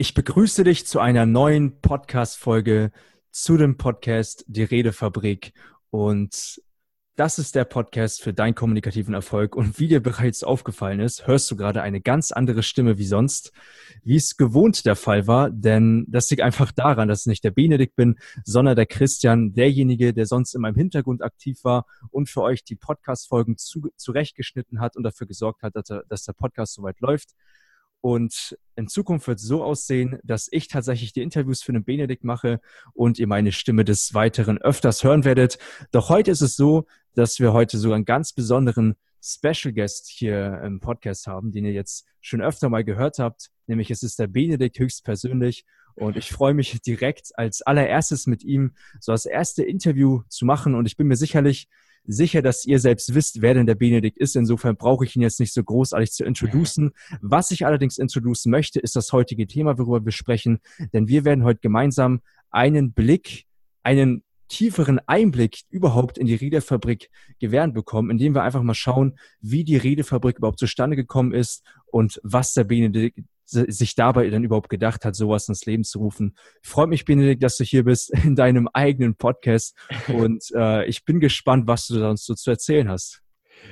Ich begrüße dich zu einer neuen Podcast-Folge zu dem Podcast Die Redefabrik. Und das ist der Podcast für deinen kommunikativen Erfolg. Und wie dir bereits aufgefallen ist, hörst du gerade eine ganz andere Stimme wie sonst, wie es gewohnt der Fall war. Denn das liegt einfach daran, dass ich nicht der Benedikt bin, sondern der Christian, derjenige, der sonst in meinem Hintergrund aktiv war und für euch die Podcast-Folgen zurechtgeschnitten hat und dafür gesorgt hat, dass der Podcast soweit läuft. Und in Zukunft wird es so aussehen, dass ich tatsächlich die Interviews für den Benedikt mache und ihr meine Stimme des Weiteren öfters hören werdet. Doch heute ist es so, dass wir heute sogar einen ganz besonderen Special Guest hier im Podcast haben, den ihr jetzt schon öfter mal gehört habt. Nämlich es ist der Benedikt höchstpersönlich. Und ich freue mich direkt als allererstes mit ihm so das erste Interview zu machen. Und ich bin mir sicher, dass ihr selbst wisst, wer denn der Benedikt ist. Insofern brauche ich ihn jetzt nicht so großartig zu introducen. Was ich allerdings introducen möchte, ist das heutige Thema, worüber wir sprechen. Denn wir werden heute gemeinsam einen tieferen Einblick überhaupt in die Redefabrik gewähren bekommen, indem wir einfach mal schauen, wie die Redefabrik überhaupt zustande gekommen ist und was der Benedikt sich dabei dann überhaupt gedacht hat, sowas ins Leben zu rufen. Freut mich, Benedikt, dass du hier bist in deinem eigenen Podcast und ich bin gespannt, was du sonst so zu erzählen hast.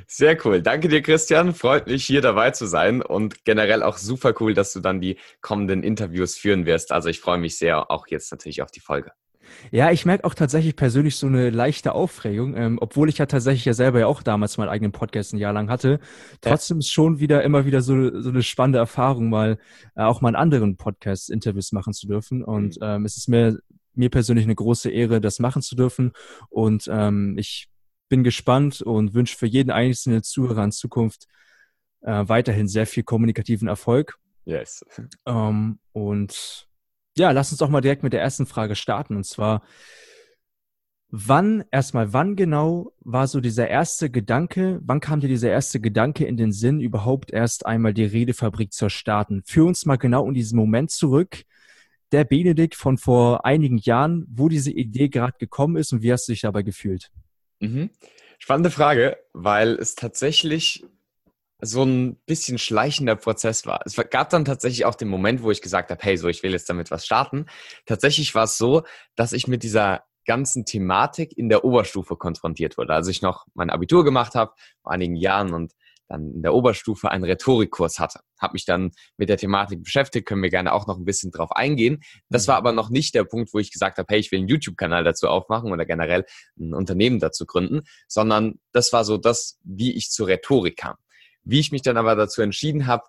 Sehr cool. Danke dir, Christian. Freut mich, hier dabei zu sein und generell auch super cool, dass du dann die kommenden Interviews führen wirst. Also ich freue mich sehr, auch jetzt natürlich auf die Folge. Ja, ich merke auch tatsächlich persönlich so eine leichte Aufregung, obwohl ich ja tatsächlich selber auch damals meinen eigenen Podcast ein Jahr lang hatte. Trotzdem ist schon immer wieder so eine spannende Erfahrung, mal auch mal einen anderen Podcast-Interviews machen zu dürfen. Und es ist mir persönlich eine große Ehre, das machen zu dürfen. Und ich bin gespannt und wünsche für jeden einzelnen Zuhörer in Zukunft weiterhin sehr viel kommunikativen Erfolg. Yes. Ja, lass uns doch mal direkt mit der ersten Frage starten. Und zwar, wann genau war so dieser erste Gedanke, wann kam dir dieser erste Gedanke in den Sinn, überhaupt erst einmal die Redefabrik zu starten? Führ uns mal genau in diesen Moment zurück, der Benedikt von vor einigen Jahren, wo diese Idee gerade gekommen ist und wie hast du dich dabei gefühlt? Spannende Frage, weil es tatsächlich so ein bisschen schleichender Prozess war. Es gab dann tatsächlich auch den Moment, wo ich gesagt habe, hey, so, ich will jetzt damit was starten. Tatsächlich war es so, dass ich mit dieser ganzen Thematik in der Oberstufe konfrontiert wurde. Als ich noch mein Abitur gemacht habe, vor einigen Jahren, und dann in der Oberstufe einen Rhetorikkurs hatte. Habe mich dann mit der Thematik beschäftigt, können wir gerne auch noch ein bisschen drauf eingehen. Das war aber noch nicht der Punkt, wo ich gesagt habe, hey, ich will einen YouTube-Kanal dazu aufmachen oder generell ein Unternehmen dazu gründen, sondern das war so das, wie ich zur Rhetorik kam. Wie ich mich dann aber dazu entschieden habe,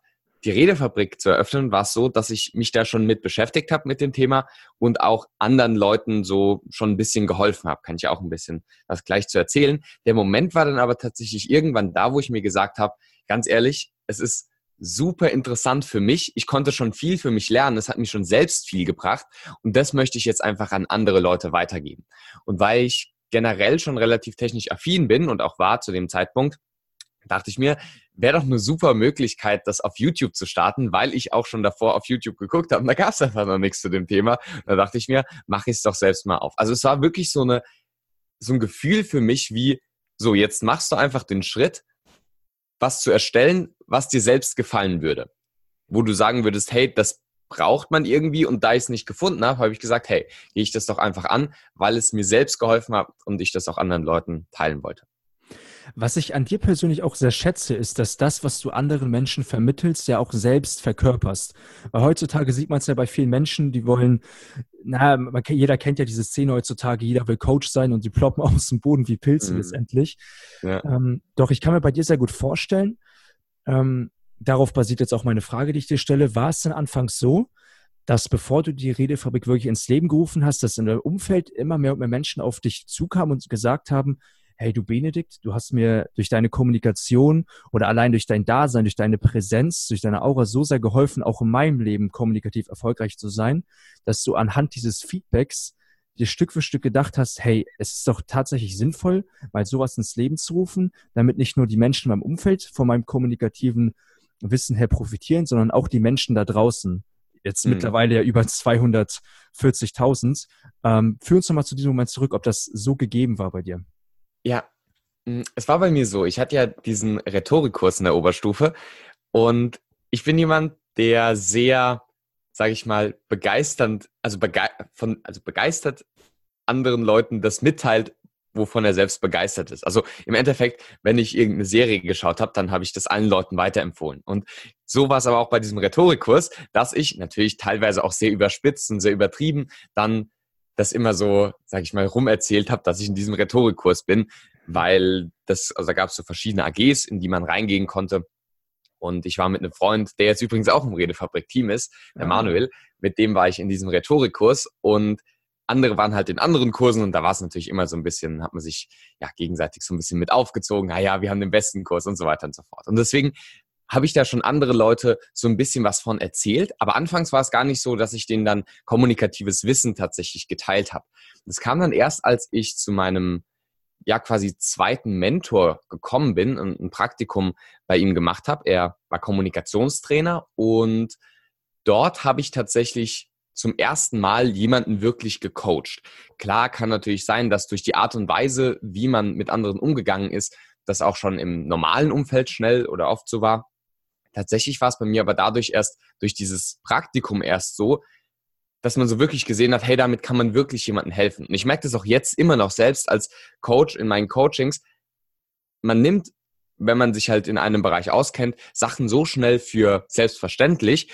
die Redefabrik zu eröffnen, war es so, dass ich mich da schon mit beschäftigt habe mit dem Thema und auch anderen Leuten so schon ein bisschen geholfen habe. Kann ich auch ein bisschen was gleich zu erzählen. Der Moment war dann aber tatsächlich irgendwann da, wo ich mir gesagt habe, ganz ehrlich, es ist super interessant für mich. Ich konnte schon viel für mich lernen. Es hat mich schon selbst viel gebracht. Und das möchte ich jetzt einfach an andere Leute weitergeben. Und weil ich generell schon relativ technisch affin bin und auch war zu dem Zeitpunkt, dachte ich mir, wäre doch eine super Möglichkeit, das auf YouTube zu starten, weil ich auch schon davor auf YouTube geguckt habe. Da gab es einfach noch nichts zu dem Thema. Da dachte ich mir, mache ich es doch selbst mal auf. Also es war wirklich so ein Gefühl für mich wie, so, jetzt machst du einfach den Schritt, was zu erstellen, was dir selbst gefallen würde. Wo du sagen würdest, hey, das braucht man irgendwie, und da ich es nicht gefunden habe, habe ich gesagt, hey, gehe ich das doch einfach an, weil es mir selbst geholfen hat und ich das auch anderen Leuten teilen wollte. Was ich an dir persönlich auch sehr schätze, ist, dass das, was du anderen Menschen vermittelst, ja auch selbst verkörperst. Weil heutzutage sieht man es ja bei vielen Menschen, die wollen, jeder kennt ja diese Szene heutzutage, jeder will Coach sein und die ploppen aus dem Boden wie Pilze letztendlich. Ja. Doch ich kann mir bei dir sehr gut vorstellen, darauf basiert jetzt auch meine Frage, die ich dir stelle, war es denn anfangs so, dass bevor du die Redefabrik wirklich ins Leben gerufen hast, dass in deinem Umfeld immer mehr und mehr Menschen auf dich zukamen und gesagt haben, hey, du Benedikt, du hast mir durch deine Kommunikation oder allein durch dein Dasein, durch deine Präsenz, durch deine Aura so sehr geholfen, auch in meinem Leben kommunikativ erfolgreich zu sein, dass du anhand dieses Feedbacks dir Stück für Stück gedacht hast, hey, es ist doch tatsächlich sinnvoll, mal sowas ins Leben zu rufen, damit nicht nur die Menschen in meinem Umfeld von meinem kommunikativen Wissen her profitieren, sondern auch die Menschen da draußen. Jetzt mittlerweile ja über 240.000. Führ uns nochmal zu diesem Moment zurück, ob das so gegeben war bei dir. Ja, es war bei mir so, ich hatte ja diesen Rhetorikkurs in der Oberstufe und ich bin jemand, der sehr sage ich mal, begeisternd, also begeistert anderen Leuten das mitteilt, wovon er selbst begeistert ist. Also im Endeffekt, wenn ich irgendeine Serie geschaut habe, dann habe ich das allen Leuten weiterempfohlen. Und so war es aber auch bei diesem Rhetorikkurs, dass ich natürlich teilweise auch sehr überspitzt und sehr übertrieben dann das immer so, sage ich mal, rumerzählt habe, dass ich in diesem Rhetorikkurs bin, weil das, also da gab es so verschiedene AGs, in die man reingehen konnte. Und ich war mit einem Freund, der jetzt übrigens auch im Redefabrik-Team ist, der Manuel, mit dem war ich in diesem Rhetorikkurs und andere waren halt in anderen Kursen und da war es natürlich immer so ein bisschen, hat man sich ja gegenseitig so ein bisschen mit aufgezogen, naja, wir haben den besten Kurs und so weiter und so fort. Und deswegen habe ich da schon andere Leute so ein bisschen was von erzählt, aber anfangs war es gar nicht so, dass ich denen dann kommunikatives Wissen tatsächlich geteilt habe. Das kam dann erst, als ich zu meinem ja quasi zweiten Mentor gekommen bin und ein Praktikum bei ihm gemacht habe. Er war Kommunikationstrainer und dort habe ich tatsächlich zum ersten Mal jemanden wirklich gecoacht. Klar kann natürlich sein, dass durch die Art und Weise, wie man mit anderen umgegangen ist, das auch schon im normalen Umfeld schnell oder oft so war. Tatsächlich war es bei mir aber dadurch erst, durch dieses Praktikum erst so, dass man so wirklich gesehen hat, hey, damit kann man wirklich jemandem helfen. Und ich merke das auch jetzt immer noch selbst als Coach in meinen Coachings. Man nimmt, wenn man sich halt in einem Bereich auskennt, Sachen so schnell für selbstverständlich,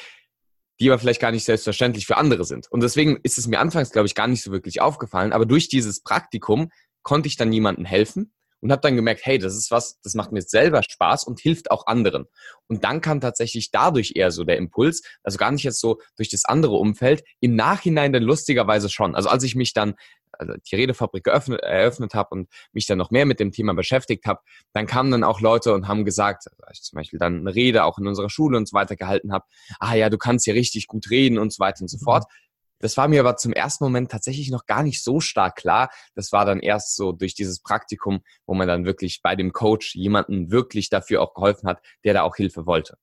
die aber vielleicht gar nicht selbstverständlich für andere sind. Und deswegen ist es mir anfangs, glaube ich, gar nicht so wirklich aufgefallen. Aber durch dieses Praktikum konnte ich dann jemandem helfen und habe dann gemerkt, hey, das ist was, das macht mir selber Spaß und hilft auch anderen. Und dann kam tatsächlich dadurch eher so der Impuls, also gar nicht jetzt so durch das andere Umfeld, im Nachhinein dann lustigerweise schon. Also als ich mich dann, also die Redefabrik eröffnet habe und mich dann noch mehr mit dem Thema beschäftigt habe, dann kamen dann auch Leute und haben gesagt, als ich zum Beispiel dann eine Rede auch in unserer Schule und so weiter gehalten habe, ah ja, du kannst hier richtig gut reden und so weiter und so fort. Das war mir aber zum ersten Moment tatsächlich noch gar nicht so stark klar. Das war dann erst so durch dieses Praktikum, wo man dann wirklich bei dem Coach jemanden wirklich dafür auch geholfen hat, der da auch Hilfe wollte.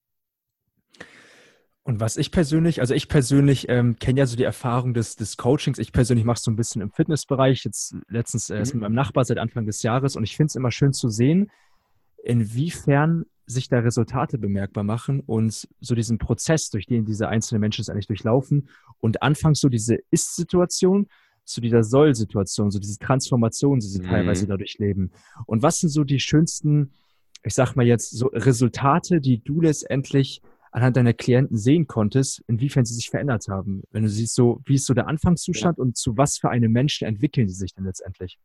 Und was ich persönlich kenne ja so die Erfahrung des Coachings. Ich persönlich mache es so ein bisschen im Fitnessbereich. Jetzt letztens erst mit meinem Nachbar seit Anfang des Jahres. Und ich finde es immer schön zu sehen, inwiefern sich da Resultate bemerkbar machen und so diesen Prozess, durch den diese einzelnen Menschen es eigentlich durchlaufen und anfangs so diese Ist-Situation zu dieser Soll-Situation, so diese Transformation, die sie teilweise dadurch leben. Und was sind so die schönsten, ich sag mal jetzt, so Resultate, die du letztendlich anhand deiner Klienten sehen konntest, inwiefern sie sich verändert haben? Wenn du siehst, so wie ist so der Anfangszustand und zu was für einem Menschen entwickeln sie sich denn letztendlich?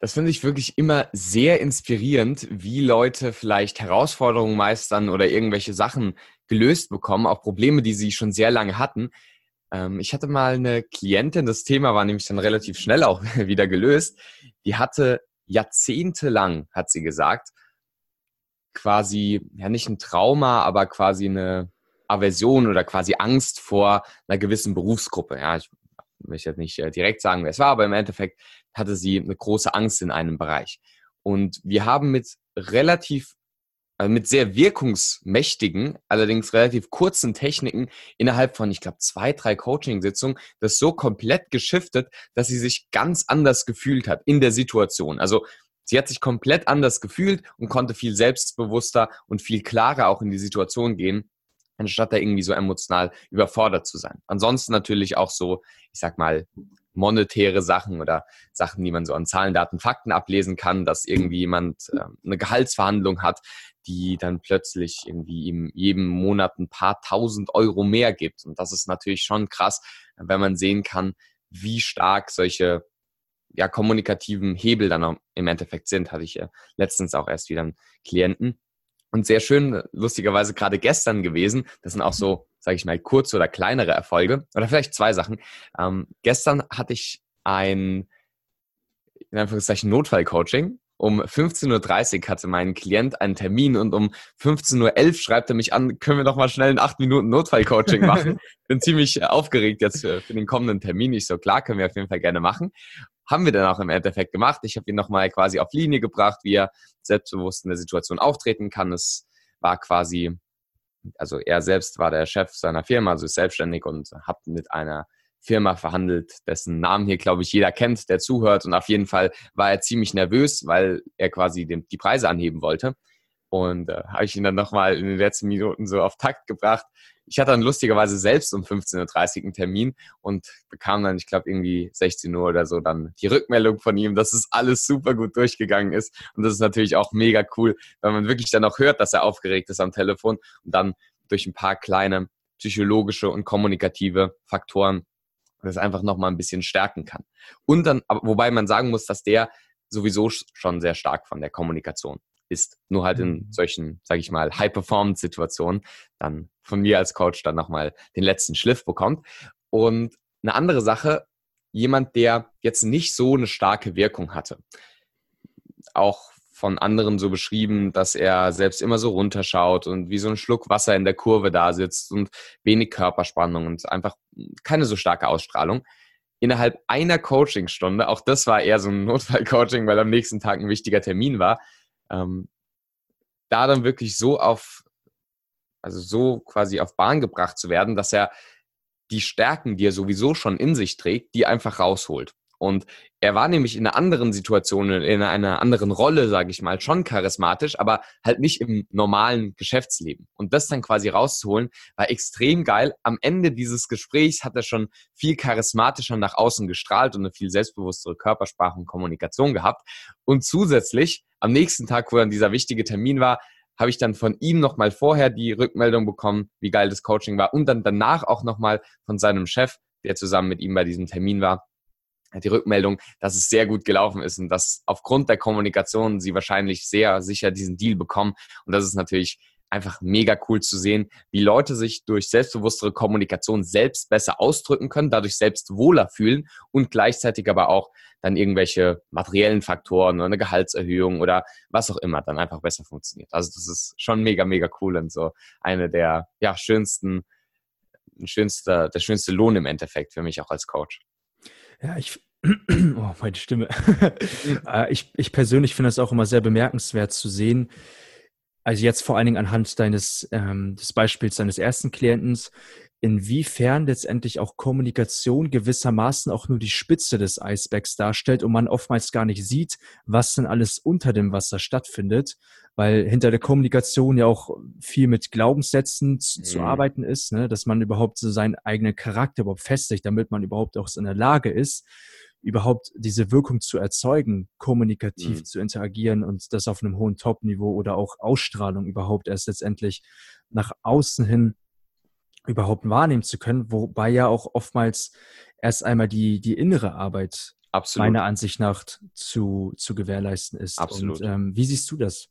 Das finde ich wirklich immer sehr inspirierend, wie Leute vielleicht Herausforderungen meistern oder irgendwelche Sachen gelöst bekommen, auch Probleme, die sie schon sehr lange hatten. Ich hatte mal eine Klientin, das Thema war nämlich dann relativ schnell auch wieder gelöst. Die hatte jahrzehntelang, hat sie gesagt, quasi, ja nicht ein Trauma, aber quasi eine Aversion oder quasi Angst vor einer gewissen Berufsgruppe. Ja, ich möchte jetzt nicht direkt sagen, wer es war, aber im Endeffekt hatte sie eine große Angst in einem Bereich. Und wir haben mit sehr wirkungsmächtigen, allerdings relativ kurzen Techniken innerhalb von, ich glaube, 2-3 Coaching-Sitzungen das so komplett geschiftet, dass sie sich ganz anders gefühlt hat in der Situation. Also sie hat sich komplett anders gefühlt und konnte viel selbstbewusster und viel klarer auch in die Situation gehen, anstatt da irgendwie so emotional überfordert zu sein. Ansonsten natürlich auch so, ich sag mal, monetäre Sachen oder Sachen, die man so an Zahlen, Daten, Fakten ablesen kann, dass irgendwie jemand eine Gehaltsverhandlung hat, die dann plötzlich irgendwie ihm jeden Monat ein paar tausend Euro mehr gibt. Und das ist natürlich schon krass, wenn man sehen kann, wie stark solche ja, kommunikativen Hebel dann auch im Endeffekt sind. Hatte ich ja letztens auch erst wieder einen Klienten. Und sehr schön, lustigerweise gerade gestern gewesen, das sind auch so, sage ich mal, kurze oder kleinere Erfolge oder vielleicht 2 Sachen. Gestern hatte ich ein, in Anführungszeichen, Notfallcoaching. Um 15.30 Uhr hatte mein Klient einen Termin und um 15.11 Uhr schreibt er mich an, können wir doch mal schnell in 8 Minuten Notfallcoaching machen? Bin ziemlich aufgeregt jetzt für den kommenden Termin. Ich so, klar, können wir auf jeden Fall gerne machen. Haben wir dann auch im Endeffekt gemacht. Ich habe ihn nochmal quasi auf Linie gebracht, wie er selbstbewusst in der Situation auftreten kann. Es war quasi, also er selbst war der Chef seiner Firma, also ist selbstständig und hat mit einer Firma verhandelt, dessen Namen hier, glaube ich, jeder kennt, der zuhört. Und auf jeden Fall war er ziemlich nervös, weil er quasi die Preise anheben wollte. Und habe ich ihn dann nochmal in den letzten Minuten so auf Takt gebracht. Ich hatte dann lustigerweise selbst um 15.30 Uhr einen Termin und bekam dann, ich glaube, irgendwie 16 Uhr oder so dann die Rückmeldung von ihm, dass es alles super gut durchgegangen ist. Und das ist natürlich auch mega cool, weil man wirklich dann auch hört, dass er aufgeregt ist am Telefon und dann durch ein paar kleine psychologische und kommunikative Faktoren das einfach nochmal ein bisschen stärken kann. Und dann, wobei man sagen muss, dass der sowieso schon sehr stark von der Kommunikation ist, nur halt in solchen, sage ich mal, High-Performance-Situationen dann von mir als Coach dann nochmal den letzten Schliff bekommt. Und eine andere Sache, jemand, der jetzt nicht so eine starke Wirkung hatte, auch von anderen so beschrieben, dass er selbst immer so runterschaut und wie so ein Schluck Wasser in der Kurve da sitzt und wenig Körperspannung und einfach keine so starke Ausstrahlung. Innerhalb einer Coachingstunde, auch das war eher so ein Notfallcoaching, weil am nächsten Tag ein wichtiger Termin war, da dann wirklich so quasi auf Bahn gebracht zu werden, dass er die Stärken, die er sowieso schon in sich trägt, die einfach rausholt. Und er war nämlich in einer anderen Situation, in einer anderen Rolle, sage ich mal, schon charismatisch, aber halt nicht im normalen Geschäftsleben. Und das dann quasi rauszuholen, war extrem geil. Am Ende dieses Gesprächs hat er schon viel charismatischer nach außen gestrahlt und eine viel selbstbewusstere Körpersprache und Kommunikation gehabt. Und zusätzlich, am nächsten Tag, wo dann dieser wichtige Termin war, habe ich dann von ihm nochmal vorher die Rückmeldung bekommen, wie geil das Coaching war. Und dann danach auch nochmal von seinem Chef, der zusammen mit ihm bei diesem Termin war, hat die Rückmeldung, dass es sehr gut gelaufen ist und dass aufgrund der Kommunikation sie wahrscheinlich sehr sicher diesen Deal bekommen. Und das ist natürlich einfach mega cool zu sehen, wie Leute sich durch selbstbewusstere Kommunikation selbst besser ausdrücken können, dadurch selbst wohler fühlen und gleichzeitig aber auch dann irgendwelche materiellen Faktoren oder eine Gehaltserhöhung oder was auch immer dann einfach besser funktioniert. Also das ist schon mega, mega cool und so eine der schönste Lohn im Endeffekt für mich auch als Coach. Ja, oh, meine Stimme. Ich persönlich finde das auch immer sehr bemerkenswert zu sehen. Also jetzt vor allen Dingen anhand des Beispiels deines ersten Klientens, inwiefern letztendlich auch Kommunikation gewissermaßen auch nur die Spitze des Eisbergs darstellt und man oftmals gar nicht sieht, was denn alles unter dem Wasser stattfindet, weil hinter der Kommunikation ja auch viel mit Glaubenssätzen zu arbeiten ist, ne? Dass man überhaupt so seinen eigenen Charakter überhaupt festigt, damit man überhaupt auch in der Lage ist, überhaupt diese Wirkung zu erzeugen, kommunikativ zu interagieren und das auf einem hohen Top-Niveau oder auch Ausstrahlung überhaupt erst letztendlich nach außen hin überhaupt wahrnehmen zu können, wobei ja auch oftmals erst einmal die innere Arbeit meiner Ansicht nach zu gewährleisten ist. Absolut. Und wie siehst du das?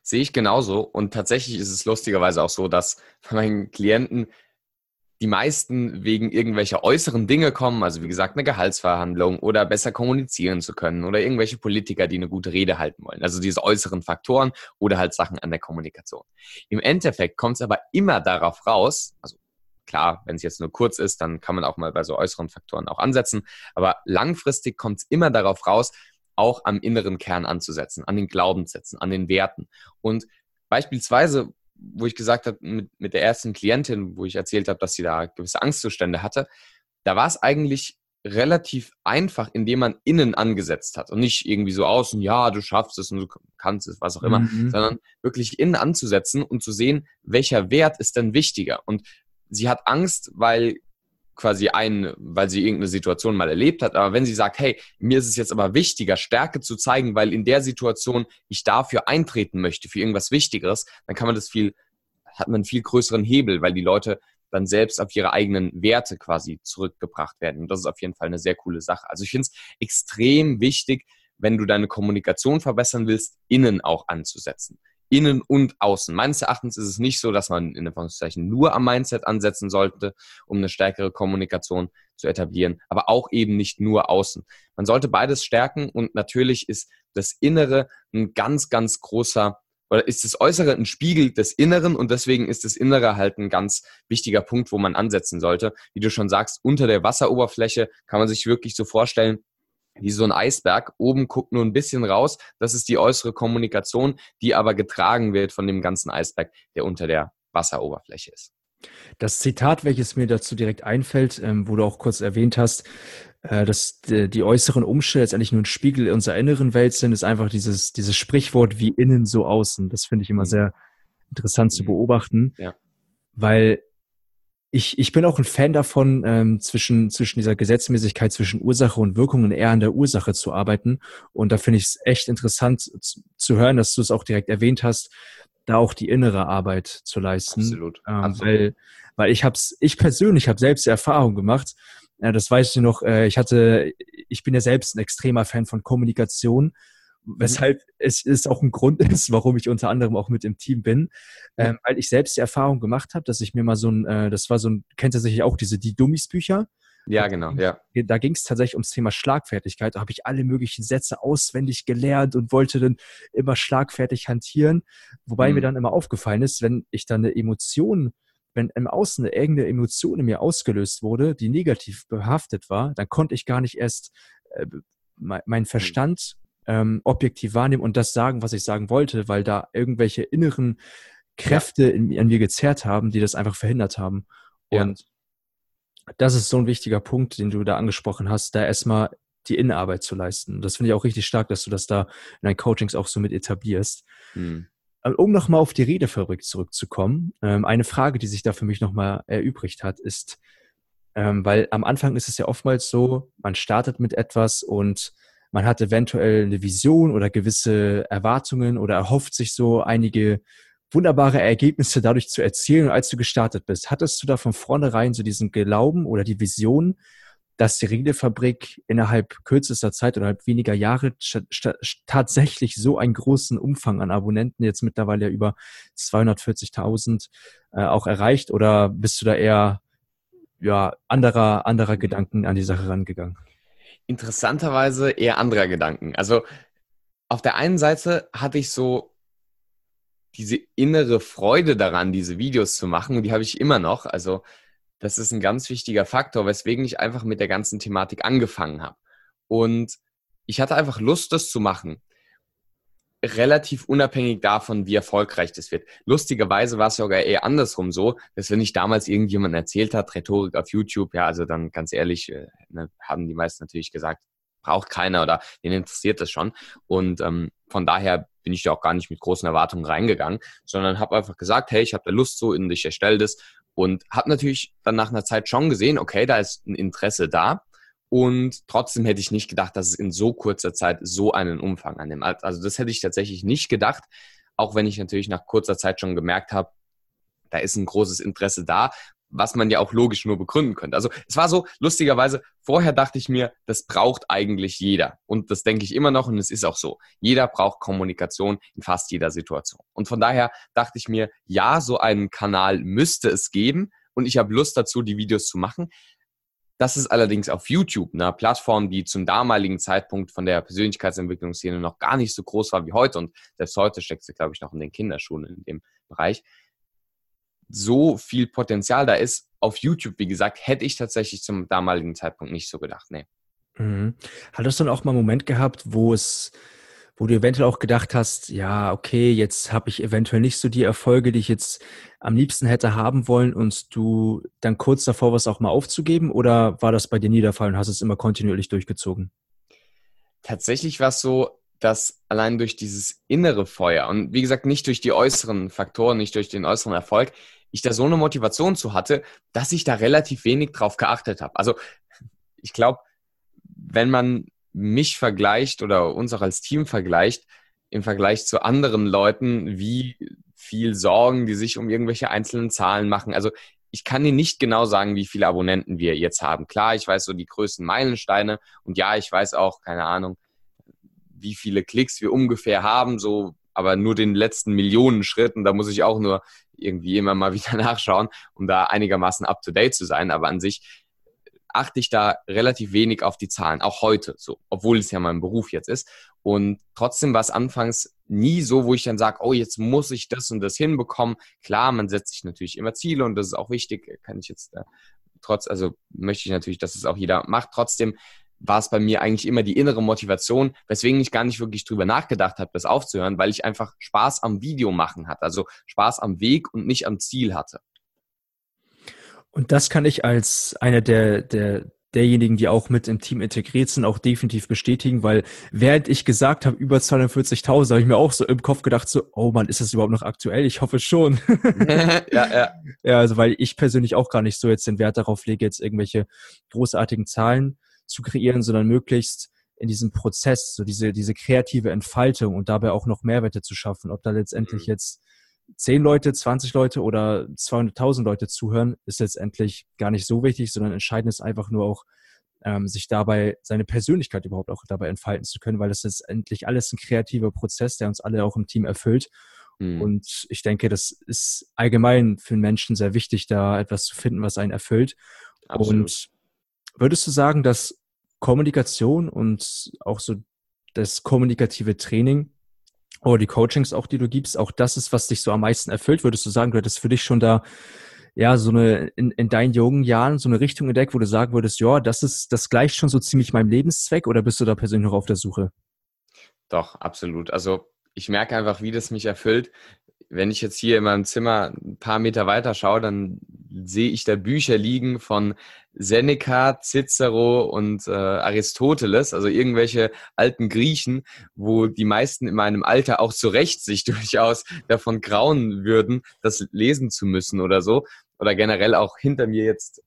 Sehe ich genauso und tatsächlich ist es lustigerweise auch so, dass bei meinen Klienten die meisten wegen irgendwelcher äußeren Dinge kommen, also wie gesagt eine Gehaltsverhandlung oder besser kommunizieren zu können oder irgendwelche Politiker, die eine gute Rede halten wollen. Also diese äußeren Faktoren oder halt Sachen an der Kommunikation. Im Endeffekt kommt es aber immer darauf raus, also klar, wenn es jetzt nur kurz ist, dann kann man auch mal bei so äußeren Faktoren auch ansetzen, aber langfristig kommt es immer darauf raus, auch am inneren Kern anzusetzen, an den Glaubenssätzen, an den Werten. Und beispielsweise, wo ich gesagt habe, mit der ersten Klientin, wo ich erzählt habe, dass sie da gewisse Angstzustände hatte, da war es eigentlich relativ einfach, indem man innen angesetzt hat und nicht irgendwie so außen, ja, du schaffst es und du kannst es, was auch immer, sondern wirklich innen anzusetzen und zu sehen, welcher Wert ist denn wichtiger. Und sie hat Angst, weil sie irgendeine Situation mal erlebt hat, aber wenn sie sagt, hey, mir ist es jetzt aber wichtiger, Stärke zu zeigen, weil in der Situation ich dafür eintreten möchte, für irgendwas Wichtigeres, dann hat man einen viel größeren Hebel, weil die Leute dann selbst auf ihre eigenen Werte quasi zurückgebracht werden. Und das ist auf jeden Fall eine sehr coole Sache. Also ich finde es extrem wichtig, wenn du deine Kommunikation verbessern willst, innen auch anzusetzen. Innen und außen. Meines Erachtens ist es nicht so, dass man in Anführungszeichen nur am Mindset ansetzen sollte, um eine stärkere Kommunikation zu etablieren, aber auch eben nicht nur außen. Man sollte beides stärken und natürlich ist das Innere ein ganz, ganz großer, oder ist das Äußere ein Spiegel des Inneren und deswegen ist das Innere halt ein ganz wichtiger Punkt, wo man ansetzen sollte. Wie du schon sagst, unter der Wasseroberfläche kann man sich wirklich so vorstellen, wie so ein Eisberg. Oben guckt nur ein bisschen raus. Das ist die äußere Kommunikation, die aber getragen wird von dem ganzen Eisberg, der unter der Wasseroberfläche ist. Das Zitat, welches mir dazu direkt einfällt, wo du auch kurz erwähnt hast, dass die äußeren Umstände letztendlich nur ein Spiegel unserer inneren Welt sind, ist einfach dieses Sprichwort wie innen so außen. Das finde ich immer sehr interessant zu beobachten, ja. Weil ich bin auch ein Fan davon, zwischen dieser Gesetzmäßigkeit, zwischen Ursache und Wirkung und eher an der Ursache zu arbeiten. Und da finde ich es echt interessant zu hören, dass du es auch direkt erwähnt hast, da auch die innere Arbeit zu leisten. Absolut. Weil ich persönlich habe selbst die Erfahrung gemacht, das weißt du noch, ich bin ja selbst ein extremer Fan von Kommunikation, weshalb es ist auch ein Grund ist, warum ich unter anderem auch mit im Team bin, weil ich selbst die Erfahrung gemacht habe, dass ich mir mal kennt ihr sicherlich auch diese Die Dummies-Bücher? Ja, genau, ja. Da ging es tatsächlich ums Thema Schlagfertigkeit, da habe ich alle möglichen Sätze auswendig gelernt und wollte dann immer schlagfertig hantieren, wobei mir dann immer aufgefallen ist, wenn im Außen irgendeine Emotion in mir ausgelöst wurde, die negativ behaftet war, dann konnte ich gar nicht erst meinen Verstand objektiv wahrnehmen und das sagen, was ich sagen wollte, weil da irgendwelche inneren Kräfte an mir gezerrt haben, die das einfach verhindert haben. Und das ist so ein wichtiger Punkt, den du da angesprochen hast, da erstmal die Innenarbeit zu leisten. Das finde ich auch richtig stark, dass du das da in deinen Coachings auch so mit etablierst. Um nochmal auf die Redefabrik zurückzukommen, eine Frage, die sich da für mich nochmal erübrigt hat, ist, weil am Anfang ist es ja oftmals so, man startet mit etwas und man hat eventuell eine Vision oder gewisse Erwartungen oder erhofft sich so einige wunderbare Ergebnisse dadurch zu erzielen. Und als du gestartet bist, hattest du da von vornherein so diesen Glauben oder die Vision, dass die Redefabrik innerhalb kürzester Zeit oder innerhalb weniger Jahre tatsächlich so einen großen Umfang an Abonnenten, jetzt mittlerweile über 240.000, auch erreicht? Oder bist du da eher anderer Gedanken an die Sache rangegangen? Interessanterweise eher anderer Gedanken. Also auf der einen Seite hatte ich so diese innere Freude daran, diese Videos zu machen, und die habe ich immer noch. Also das ist ein ganz wichtiger Faktor, weswegen ich einfach mit der ganzen Thematik angefangen habe. Und ich hatte einfach Lust, das zu machen. Relativ unabhängig davon, wie erfolgreich das wird. Lustigerweise war es sogar eher andersrum so, dass wenn ich damals irgendjemand erzählt hat, Rhetorik auf YouTube, also dann ganz ehrlich, haben die meisten natürlich gesagt, braucht keiner oder den interessiert das schon. Und von daher bin ich da auch gar nicht mit großen Erwartungen reingegangen, sondern habe einfach gesagt, hey, ich habe da Lust so, ich erstelle das. Und habe natürlich dann nach einer Zeit schon gesehen, okay, da ist ein Interesse da, und trotzdem hätte ich nicht gedacht, dass es in so kurzer Zeit so einen Umfang annimmt. Also das hätte ich tatsächlich nicht gedacht, auch wenn ich natürlich nach kurzer Zeit schon gemerkt habe, da ist ein großes Interesse da, was man ja auch logisch nur begründen könnte. Also es war so, lustigerweise, vorher dachte ich mir, das braucht eigentlich jeder. Und das denke ich immer noch, und es ist auch so. Jeder braucht Kommunikation in fast jeder Situation. Und von daher dachte ich mir, ja, so einen Kanal müsste es geben, und ich habe Lust dazu, die Videos zu machen. Das ist allerdings auf YouTube, einer Plattform, die zum damaligen Zeitpunkt von der Persönlichkeitsentwicklungsszene noch gar nicht so groß war wie heute, und selbst heute steckt sie, glaube ich, noch in den Kinderschuhen in dem Bereich. So viel Potenzial da ist. Auf YouTube, wie gesagt, hätte ich tatsächlich zum damaligen Zeitpunkt nicht so gedacht. Nee. Mhm. Hattest du dann auch mal einen Moment gehabt, wo du eventuell auch gedacht hast, ja, okay, jetzt habe ich eventuell nicht so die Erfolge, die ich jetzt am liebsten hätte haben wollen, und du dann kurz davor warst, auch mal aufzugeben? Oder war das bei dir nie der Fall und hast es immer kontinuierlich durchgezogen? Tatsächlich war es so, dass allein durch dieses innere Feuer und, wie gesagt, nicht durch die äußeren Faktoren, nicht durch den äußeren Erfolg, ich da so eine Motivation zu hatte, dass ich da relativ wenig drauf geachtet habe. Also ich glaube, wenn man mich vergleicht oder uns auch als Team vergleicht, im Vergleich zu anderen Leuten, wie viel Sorgen die sich um irgendwelche einzelnen Zahlen machen. Also ich kann dir nicht genau sagen, wie viele Abonnenten wir jetzt haben. Klar, ich weiß so die größten Meilensteine, und ja, ich weiß auch, keine Ahnung, wie viele Klicks wir ungefähr haben, so, aber nur den letzten Millionen Schritten, da muss ich auch nur irgendwie immer mal wieder nachschauen, um da einigermaßen up-to-date zu sein. Aber an sich achte ich da relativ wenig auf die Zahlen, auch heute, so, obwohl es ja mein Beruf jetzt ist. Und trotzdem war es anfangs nie so, wo ich dann sage, oh, jetzt muss ich das und das hinbekommen. Klar, man setzt sich natürlich immer Ziele, und das ist auch wichtig, kann ich jetzt möchte ich natürlich, dass es auch jeder macht. Trotzdem war es bei mir eigentlich immer die innere Motivation, weswegen ich gar nicht wirklich drüber nachgedacht habe, das aufzuhören, weil ich einfach Spaß am Video machen hatte, also Spaß am Weg und nicht am Ziel hatte. Und das kann ich als einer derjenigen, die auch mit im Team integriert sind, auch definitiv bestätigen, weil während ich gesagt habe, über 240.000, habe ich mir auch so im Kopf gedacht, so, oh Mann, ist das überhaupt noch aktuell? Ich hoffe schon. Ja, also weil ich persönlich auch gar nicht so jetzt den Wert darauf lege, jetzt irgendwelche großartigen Zahlen zu kreieren, sondern möglichst in diesem Prozess, so diese kreative Entfaltung und dabei auch noch Mehrwerte zu schaffen, ob da letztendlich jetzt 10 Leute, 20 Leute oder 200.000 Leute zuhören, ist letztendlich gar nicht so wichtig, sondern entscheidend ist einfach nur auch, sich dabei, seine Persönlichkeit überhaupt auch dabei entfalten zu können, weil das ist letztendlich alles ein kreativer Prozess, der uns alle auch im Team erfüllt. Und ich denke, das ist allgemein für Menschen sehr wichtig, da etwas zu finden, was einen erfüllt. Absolut. Und würdest du sagen, dass Kommunikation und auch so das kommunikative Training oder die Coachings auch, die du gibst, auch das ist, was dich so am meisten erfüllt? Würdest du sagen, du hättest für dich schon da, ja, so eine, in deinen jungen Jahren so eine Richtung entdeckt, wo du sagen würdest, ja, das gleicht schon so ziemlich meinem Lebenszweck, oder bist du da persönlich noch auf der Suche? Doch, absolut. Also ich merke einfach, wie das mich erfüllt. Wenn ich jetzt hier in meinem Zimmer ein paar Meter weiter schaue, dann sehe ich da Bücher liegen von Seneca, Cicero und Aristoteles, also irgendwelche alten Griechen, wo die meisten in meinem Alter auch zu Recht sich durchaus davon grauen würden, das lesen zu müssen oder so. Oder generell auch hinter mir jetzt,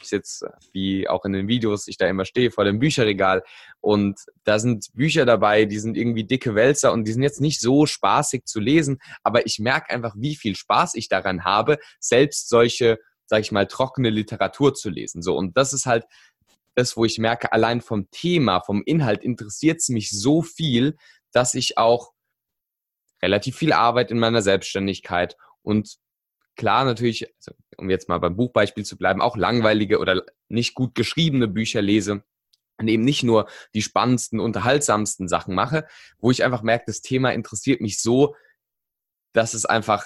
ich sitze, wie auch in den Videos, ich da immer stehe, vor dem Bücherregal. Und da sind Bücher dabei, die sind irgendwie dicke Wälzer und die sind jetzt nicht so spaßig zu lesen. Aber ich merke einfach, wie viel Spaß ich daran habe, selbst solche, sag ich mal, trockene Literatur zu lesen. So, und das ist halt das, wo ich merke, allein vom Thema, vom Inhalt interessiert es mich so viel, dass ich auch relativ viel Arbeit in meiner Selbstständigkeit und klar, natürlich, also, um jetzt mal beim Buchbeispiel zu bleiben, auch langweilige oder nicht gut geschriebene Bücher lese und eben nicht nur die spannendsten, unterhaltsamsten Sachen mache, wo ich einfach merke, das Thema interessiert mich so, dass es einfach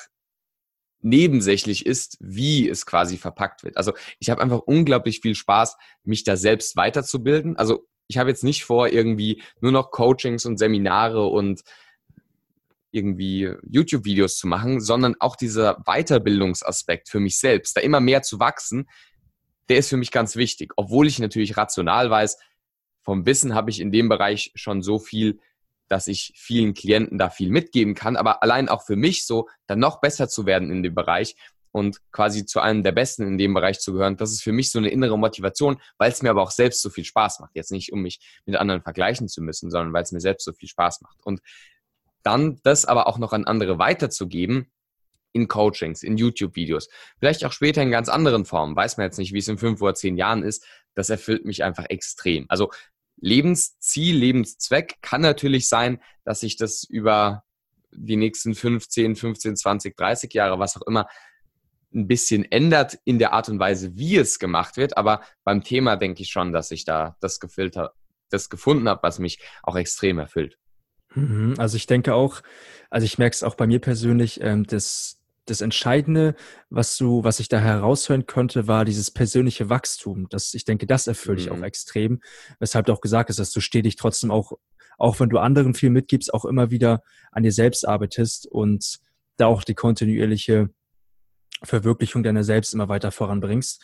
nebensächlich ist, wie es quasi verpackt wird. Also ich habe einfach unglaublich viel Spaß, mich da selbst weiterzubilden. Also ich habe jetzt nicht vor, irgendwie nur noch Coachings und Seminare und irgendwie YouTube-Videos zu machen, sondern auch dieser Weiterbildungsaspekt für mich selbst, da immer mehr zu wachsen, der ist für mich ganz wichtig. Obwohl ich natürlich rational weiß, vom Wissen habe ich in dem Bereich schon so viel, dass ich vielen Klienten da viel mitgeben kann, aber allein auch für mich so, dann noch besser zu werden in dem Bereich und quasi zu einem der Besten in dem Bereich zu gehören, das ist für mich so eine innere Motivation, weil es mir aber auch selbst so viel Spaß macht. Jetzt nicht, um mich mit anderen vergleichen zu müssen, sondern weil es mir selbst so viel Spaß macht. Und dann das aber auch noch an andere weiterzugeben in Coachings, in YouTube-Videos, vielleicht auch später in ganz anderen Formen, weiß man jetzt nicht, wie es in 5 oder 10 Jahren ist, das erfüllt mich einfach extrem. Also Lebensziel, Lebenszweck kann natürlich sein, dass ich das über die nächsten 15, 20, 30 Jahre, was auch immer, ein bisschen ändert in der Art und Weise, wie es gemacht wird, aber beim Thema denke ich schon, dass ich da das gefunden habe, was mich auch extrem erfüllt. Also ich denke auch, also ich merke es auch bei mir persönlich, das Entscheidende, was ich da heraushören konnte, war dieses persönliche Wachstum. Ich denke, das erfüllt dich auch extrem, weshalb du auch gesagt hast, dass du stetig trotzdem auch wenn du anderen viel mitgibst, auch immer wieder an dir selbst arbeitest und da auch die kontinuierliche Verwirklichung deiner selbst immer weiter voranbringst.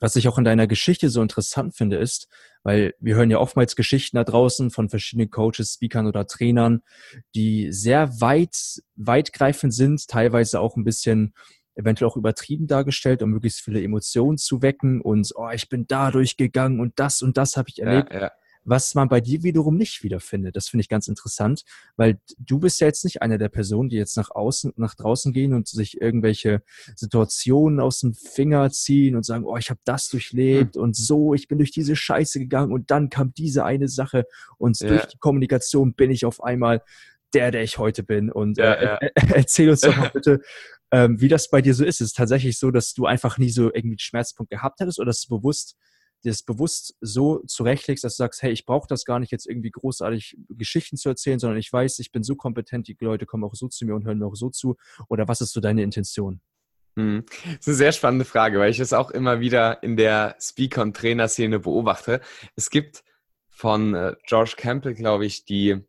Was ich auch in deiner Geschichte so interessant finde, ist, weil wir hören ja oftmals Geschichten da draußen von verschiedenen Coaches, Speakern oder Trainern, die sehr weitgreifend sind, teilweise auch ein bisschen eventuell auch übertrieben dargestellt, um möglichst viele Emotionen zu wecken und ich bin da durchgegangen und das habe ich erlebt. Ja. Was man bei dir wiederum nicht wiederfindet. Das finde ich ganz interessant, weil du bist ja jetzt nicht einer der Personen, die jetzt nach draußen gehen und sich irgendwelche Situationen aus dem Finger ziehen und sagen, ich habe das durchlebt und so, ich bin durch diese Scheiße gegangen und dann kam diese eine Sache und durch die Kommunikation bin ich auf einmal der ich heute bin. Und erzähl uns doch mal bitte, wie das bei dir so ist. Ist es tatsächlich so, dass du einfach nie so irgendwie einen Schmerzpunkt gehabt hättest oder dass du bewusst so zurechtlegst, dass du sagst, hey, ich brauche das gar nicht jetzt irgendwie großartig Geschichten zu erzählen, sondern ich weiß, ich bin so kompetent, die Leute kommen auch so zu mir und hören mir auch so zu, oder was ist so deine Intention? Das ist eine sehr spannende Frage, weil ich das auch immer wieder in der Speaker- und Trainer-Szene beobachte. Es gibt von Josh Campbell, glaube ich, die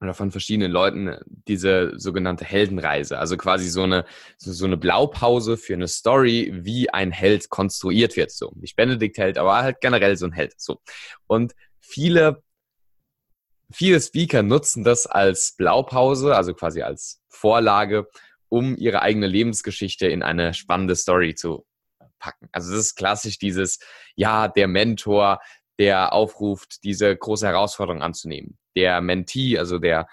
oder von verschiedenen Leuten diese sogenannte Heldenreise. Also quasi so eine Blaupause für eine Story, wie ein Held konstruiert wird. So, nicht Benedikt Held, aber halt generell so ein Held. So. Und viele Speaker nutzen das als Blaupause, also quasi als Vorlage, um ihre eigene Lebensgeschichte in eine spannende Story zu packen. Also das ist klassisch dieses, ja, der Mentor, der aufruft, diese große Herausforderung anzunehmen. Der Mentee, also der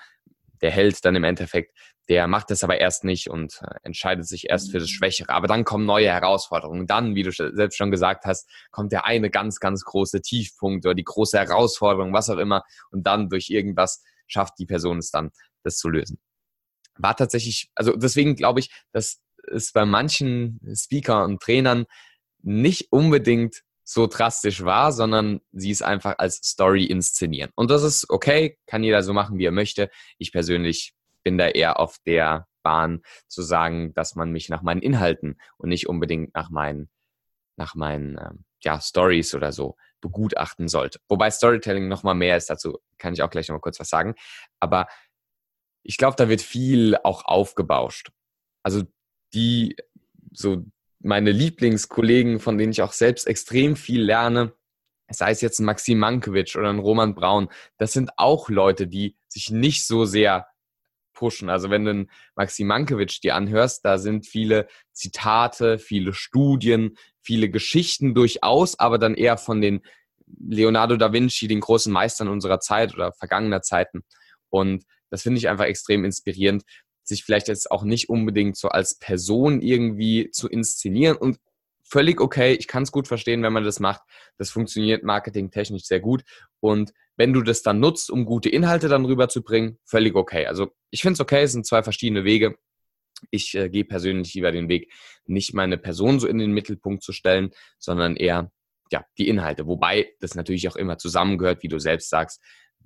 Held dann im Endeffekt, der macht das aber erst nicht und entscheidet sich erst für das Schwächere. Aber dann kommen neue Herausforderungen. Dann, wie du selbst schon gesagt hast, kommt der eine ganz, ganz große Tiefpunkt oder die große Herausforderung, was auch immer. Und dann durch irgendwas schafft die Person es dann, das zu lösen. War tatsächlich, also deswegen glaube ich, dass es bei manchen Speaker und Trainern nicht unbedingt so drastisch war, sondern sie es einfach als Story inszenieren. Und das ist okay, kann jeder so machen, wie er möchte. Ich persönlich bin da eher auf der Bahn zu sagen, dass man mich nach meinen Inhalten und nicht unbedingt nach meinen Stories oder so begutachten sollte. Wobei Storytelling nochmal mehr ist, dazu kann ich auch gleich nochmal kurz was sagen. Aber ich glaube, da wird viel auch aufgebauscht. Also meine Lieblingskollegen, von denen ich auch selbst extrem viel lerne, sei es jetzt ein Maxim Mankiewicz oder ein Roman Braun, das sind auch Leute, die sich nicht so sehr pushen. Also wenn du einen Maxim Mankiewicz dir anhörst, da sind viele Zitate, viele Studien, viele Geschichten durchaus, aber dann eher von den Leonardo da Vinci, den großen Meistern unserer Zeit oder vergangener Zeiten. Und das finde ich einfach extrem inspirierend, sich vielleicht jetzt auch nicht unbedingt so als Person irgendwie zu inszenieren. Und völlig okay, ich kann es gut verstehen, wenn man das macht. Das funktioniert marketingtechnisch sehr gut. Und wenn du das dann nutzt, um gute Inhalte dann rüberzubringen, völlig okay. Also ich finde es okay, es sind zwei verschiedene Wege. Ich gehe persönlich lieber den Weg, nicht meine Person so in den Mittelpunkt zu stellen, sondern eher die Inhalte. Wobei das natürlich auch immer zusammengehört, wie du selbst sagst.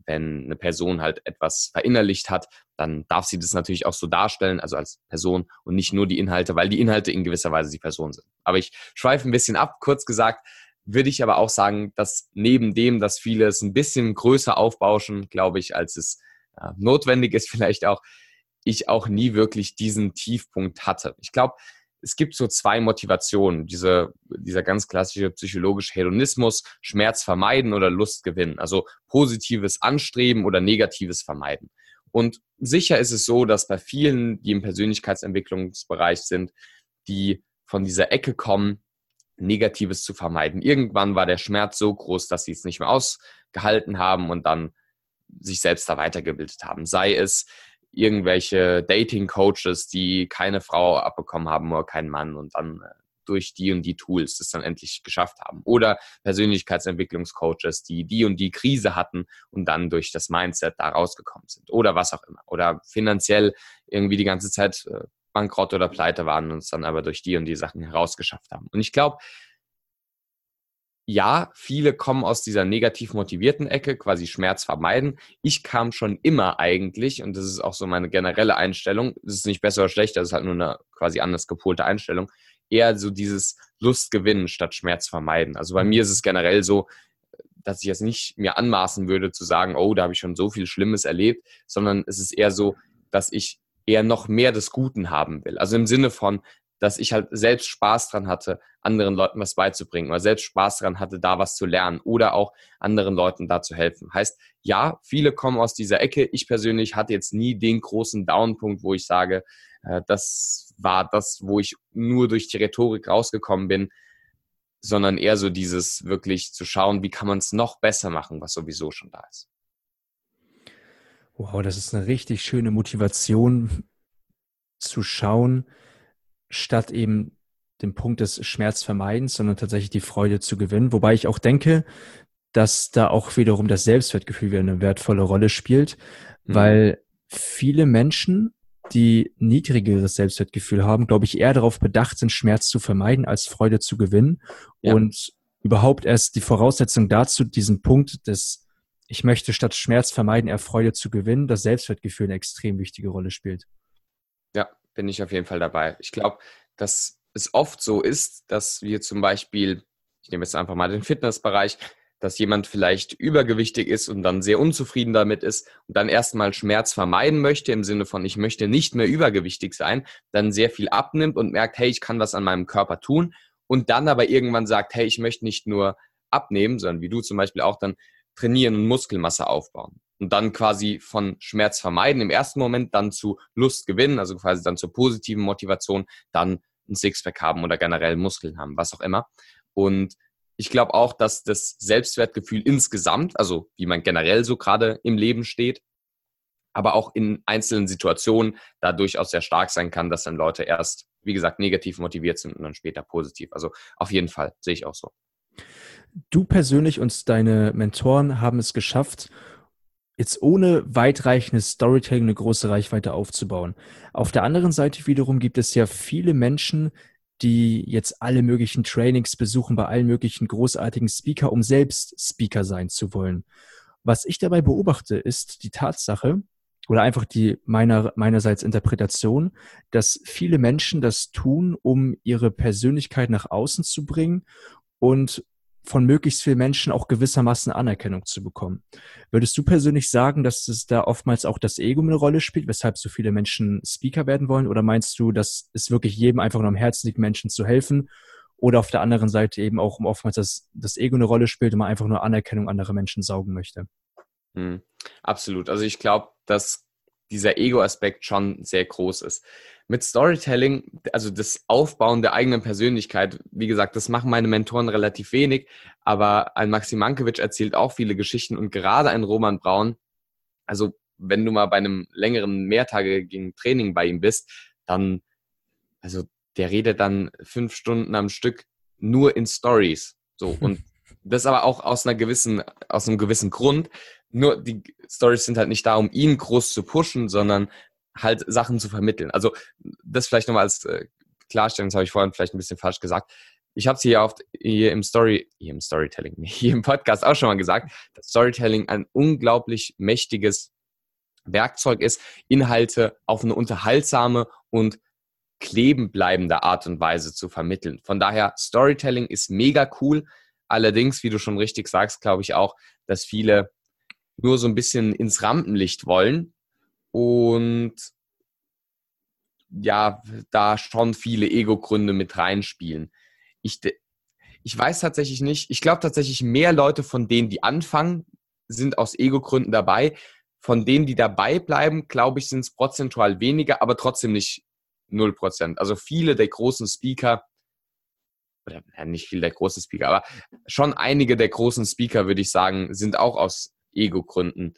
Wenn eine Person halt etwas verinnerlicht hat, dann darf sie das natürlich auch so darstellen, also als Person und nicht nur die Inhalte, weil die Inhalte in gewisser Weise die Person sind. Aber ich schweife ein bisschen ab. Kurz gesagt, würde ich aber auch sagen, dass neben dem, dass viele es ein bisschen größer aufbauschen, glaube ich, als es notwendig ist vielleicht auch, ich auch nie wirklich diesen Tiefpunkt hatte. Ich glaube, es gibt so zwei Motivationen, dieser ganz klassische psychologische Hedonismus, Schmerz vermeiden oder Lust gewinnen, also positives Anstreben oder negatives Vermeiden. Und sicher ist es so, dass bei vielen, die im Persönlichkeitsentwicklungsbereich sind, die von dieser Ecke kommen, Negatives zu vermeiden. Irgendwann war der Schmerz so groß, dass sie es nicht mehr ausgehalten haben und dann sich selbst da weitergebildet haben. Sei es irgendwelche Dating-Coaches, die keine Frau abbekommen haben oder keinen Mann und dann durch die und die Tools das dann endlich geschafft haben. Oder Persönlichkeitsentwicklungscoaches, die die und die Krise hatten und dann durch das Mindset da rausgekommen sind. Oder was auch immer. Oder finanziell irgendwie die ganze Zeit bankrott oder pleite waren und es dann aber durch die und die Sachen herausgeschafft haben. Und ich glaube, ja, viele kommen aus dieser negativ motivierten Ecke, quasi Schmerz vermeiden. Ich kam schon immer eigentlich, und das ist auch so meine generelle Einstellung, das ist nicht besser oder schlechter, das ist halt nur eine quasi anders gepolte Einstellung, eher so dieses Lust gewinnen statt Schmerz vermeiden. Also bei mir ist es generell so, dass ich jetzt nicht mir anmaßen würde zu sagen, oh, da habe ich schon so viel Schlimmes erlebt, sondern es ist eher so, dass ich eher noch mehr des Guten haben will. Also im Sinne von, dass ich halt selbst Spaß dran hatte, anderen Leuten was beizubringen oder selbst Spaß dran hatte, da was zu lernen oder auch anderen Leuten da zu helfen. Heißt, ja, viele kommen aus dieser Ecke. Ich persönlich hatte jetzt nie den großen Downpunkt, wo ich sage, das war das, wo ich nur durch die Rhetorik rausgekommen bin, sondern eher so dieses wirklich zu schauen, wie kann man es noch besser machen, was sowieso schon da ist. Wow, das ist eine richtig schöne Motivation zu schauen, statt eben den Punkt des Schmerzvermeidens, sondern tatsächlich die Freude zu gewinnen. Wobei ich auch denke, dass da auch wiederum das Selbstwertgefühl wieder eine wertvolle Rolle spielt, weil viele Menschen, die niedrigeres Selbstwertgefühl haben, glaube ich, eher darauf bedacht sind, Schmerz zu vermeiden, als Freude zu gewinnen. Ja. Und überhaupt erst die Voraussetzung dazu, diesen Punkt des ich möchte statt Schmerz vermeiden, eher Freude zu gewinnen, das Selbstwertgefühl eine extrem wichtige Rolle spielt. Ja, bin ich auf jeden Fall dabei. Ich glaube, dass es oft so ist, dass wir zum Beispiel, ich nehme jetzt einfach mal den Fitnessbereich, dass jemand vielleicht übergewichtig ist und dann sehr unzufrieden damit ist und dann erstmal Schmerz vermeiden möchte, im Sinne von, ich möchte nicht mehr übergewichtig sein, dann sehr viel abnimmt und merkt, hey, ich kann was an meinem Körper tun und dann aber irgendwann sagt, hey, ich möchte nicht nur abnehmen, sondern wie du zum Beispiel auch dann trainieren und Muskelmasse aufbauen und dann quasi von Schmerz vermeiden im ersten Moment dann zu Lust gewinnen, also quasi dann zur positiven Motivation, dann ein Sixpack haben oder generell Muskeln haben, was auch immer. Und ich glaube auch, dass das Selbstwertgefühl insgesamt, also wie man generell so gerade im Leben steht, aber auch in einzelnen Situationen da durchaus sehr stark sein kann, dass dann Leute erst, wie gesagt, negativ motiviert sind und dann später positiv. Also auf jeden Fall, sehe ich auch so. Du persönlich und deine Mentoren haben es geschafft, jetzt ohne weitreichendes Storytelling eine große Reichweite aufzubauen. Auf der anderen Seite wiederum gibt es ja viele Menschen, die jetzt alle möglichen Trainings besuchen, bei allen möglichen großartigen Speaker, um selbst Speaker sein zu wollen. Was ich dabei beobachte, ist die Tatsache oder einfach die meinerseits Interpretation, dass viele Menschen das tun, um ihre Persönlichkeit nach außen zu bringen und von möglichst vielen Menschen auch gewissermaßen Anerkennung zu bekommen. Würdest du persönlich sagen, dass es da oftmals auch das Ego eine Rolle spielt, weshalb so viele Menschen Speaker werden wollen? Oder meinst du, dass es wirklich jedem einfach nur am Herzen liegt, Menschen zu helfen? Oder auf der anderen Seite eben auch oftmals, dass das Ego eine Rolle spielt und man einfach nur Anerkennung anderer Menschen saugen möchte? Mhm, absolut. Also ich glaube, dass dieser Ego-Aspekt schon sehr groß ist. Mit Storytelling, also das Aufbauen der eigenen Persönlichkeit, wie gesagt, das machen meine Mentoren relativ wenig, aber ein Maxim Mankiewicz erzählt auch viele Geschichten und gerade ein Roman Braun, also wenn du mal bei einem längeren mehrtägigen Training bei ihm bist, dann, also der redet dann 5 Stunden am Stück nur in Stories, so und das aber auch aus einem gewissen Grund. Nur die Stories sind halt nicht da, um ihn groß zu pushen, sondern halt Sachen zu vermitteln. Also das vielleicht nochmal als Klarstellung, das habe ich vorhin vielleicht ein bisschen falsch gesagt. Ich habe es hier oft hier im Podcast auch schon mal gesagt, dass Storytelling ein unglaublich mächtiges Werkzeug ist, Inhalte auf eine unterhaltsame und klebenbleibende Art und Weise zu vermitteln. Von daher, Storytelling ist mega cool. Allerdings, wie du schon richtig sagst, glaube ich auch, dass viele nur so ein bisschen ins Rampenlicht wollen und ja, da schon viele Ego-Gründe mit reinspielen. Ich weiß tatsächlich nicht, ich glaube tatsächlich, mehr Leute von denen, die anfangen, sind aus Ego-Gründen dabei. Von denen, die dabei bleiben, glaube ich, sind es prozentual weniger, aber trotzdem nicht 0%. Also viele der großen Speaker, oder nicht viele der großen Speaker, aber schon einige der großen Speaker, würde ich sagen, sind auch aus Ego-Gründen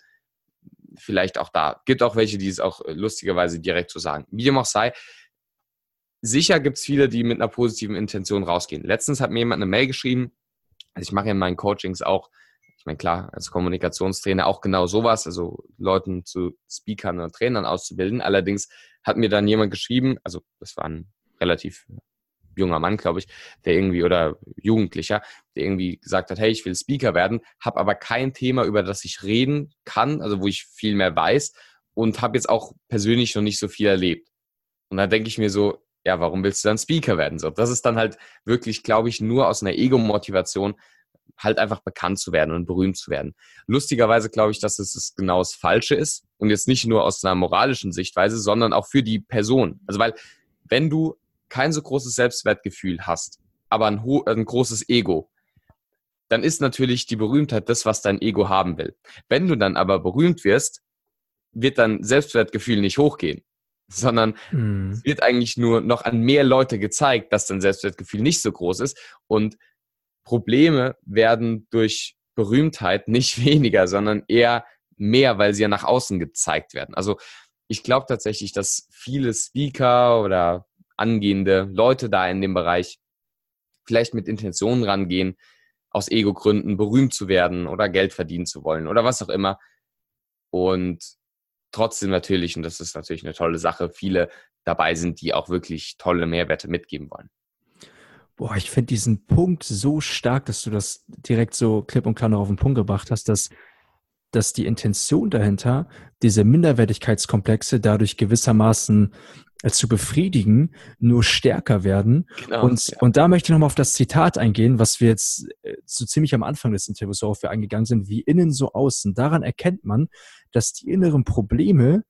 vielleicht auch da. Gibt auch welche, die es auch lustigerweise direkt so sagen. Wie dem auch sei, sicher gibt es viele, die mit einer positiven Intention rausgehen. Letztens hat mir jemand eine Mail geschrieben, also ich mache ja in meinen Coachings auch, ich meine klar, als Kommunikationstrainer auch genau sowas, also Leuten zu Speakern oder Trainern auszubilden. Allerdings hat mir dann jemand geschrieben, also das war ein relativ junger Mann, glaube ich, der irgendwie, oder Jugendlicher, der irgendwie gesagt hat, hey, ich will Speaker werden, habe aber kein Thema, über das ich reden kann, also wo ich viel mehr weiß und habe jetzt auch persönlich noch nicht so viel erlebt. Und dann denke ich mir so, ja, warum willst du dann Speaker werden? So, das ist dann halt wirklich, glaube ich, nur aus einer Ego-Motivation, halt einfach bekannt zu werden und berühmt zu werden. Lustigerweise glaube ich, dass das genau das Falsche ist und jetzt nicht nur aus einer moralischen Sichtweise, sondern auch für die Person. Also weil, wenn du kein so großes Selbstwertgefühl hast, aber ein großes Ego, dann ist natürlich die Berühmtheit das, was dein Ego haben will. Wenn du dann aber berühmt wirst, wird dein Selbstwertgefühl nicht hochgehen, sondern es wird eigentlich nur noch an mehr Leute gezeigt, dass dein Selbstwertgefühl nicht so groß ist und Probleme werden durch Berühmtheit nicht weniger, sondern eher mehr, weil sie ja nach außen gezeigt werden. Also ich glaube tatsächlich, dass viele Speaker oder angehende Leute da in dem Bereich vielleicht mit Intentionen rangehen, aus Ego-Gründen berühmt zu werden oder Geld verdienen zu wollen oder was auch immer. Und trotzdem natürlich, und das ist natürlich eine tolle Sache, viele dabei sind, die auch wirklich tolle Mehrwerte mitgeben wollen. Boah, ich finde diesen Punkt so stark, dass du das direkt so klipp und klar noch auf den Punkt gebracht hast, dass die Intention dahinter, diese Minderwertigkeitskomplexe dadurch gewissermaßen zu befriedigen, nur stärker werden. Genau, und da möchte ich nochmal auf das Zitat eingehen, was wir jetzt so ziemlich am Anfang des Interviews, worauf wir eingegangen sind, wie innen so außen. Daran erkennt man, dass die inneren Probleme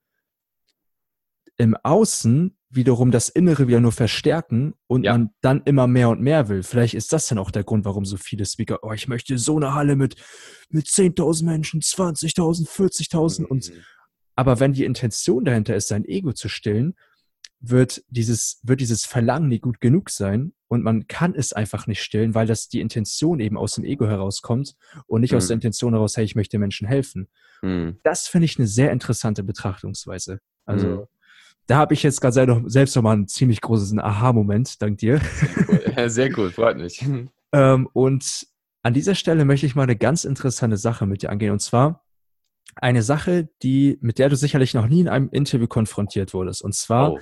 im Außen wiederum das Innere wieder nur verstärken und man dann immer mehr und mehr will. Vielleicht ist das dann auch der Grund, warum so viele Speaker, ich möchte so eine Halle mit 10.000 Menschen, 20.000, 40.000. Und aber wenn die Intention dahinter ist, sein Ego zu stillen, wird dieses Verlangen nicht gut genug sein und man kann es einfach nicht stillen, weil das die Intention eben aus dem Ego herauskommt und nicht aus der Intention heraus, hey, ich möchte Menschen helfen. Das finde ich eine sehr interessante Betrachtungsweise. Also da habe ich jetzt gerade selbst nochmal einen ziemlich großen Aha-Moment, dank dir. Sehr cool, freut mich. Und an dieser Stelle möchte ich mal eine ganz interessante Sache mit dir angehen, und zwar eine Sache, mit der du sicherlich noch nie in einem Interview konfrontiert wurdest. Und zwar,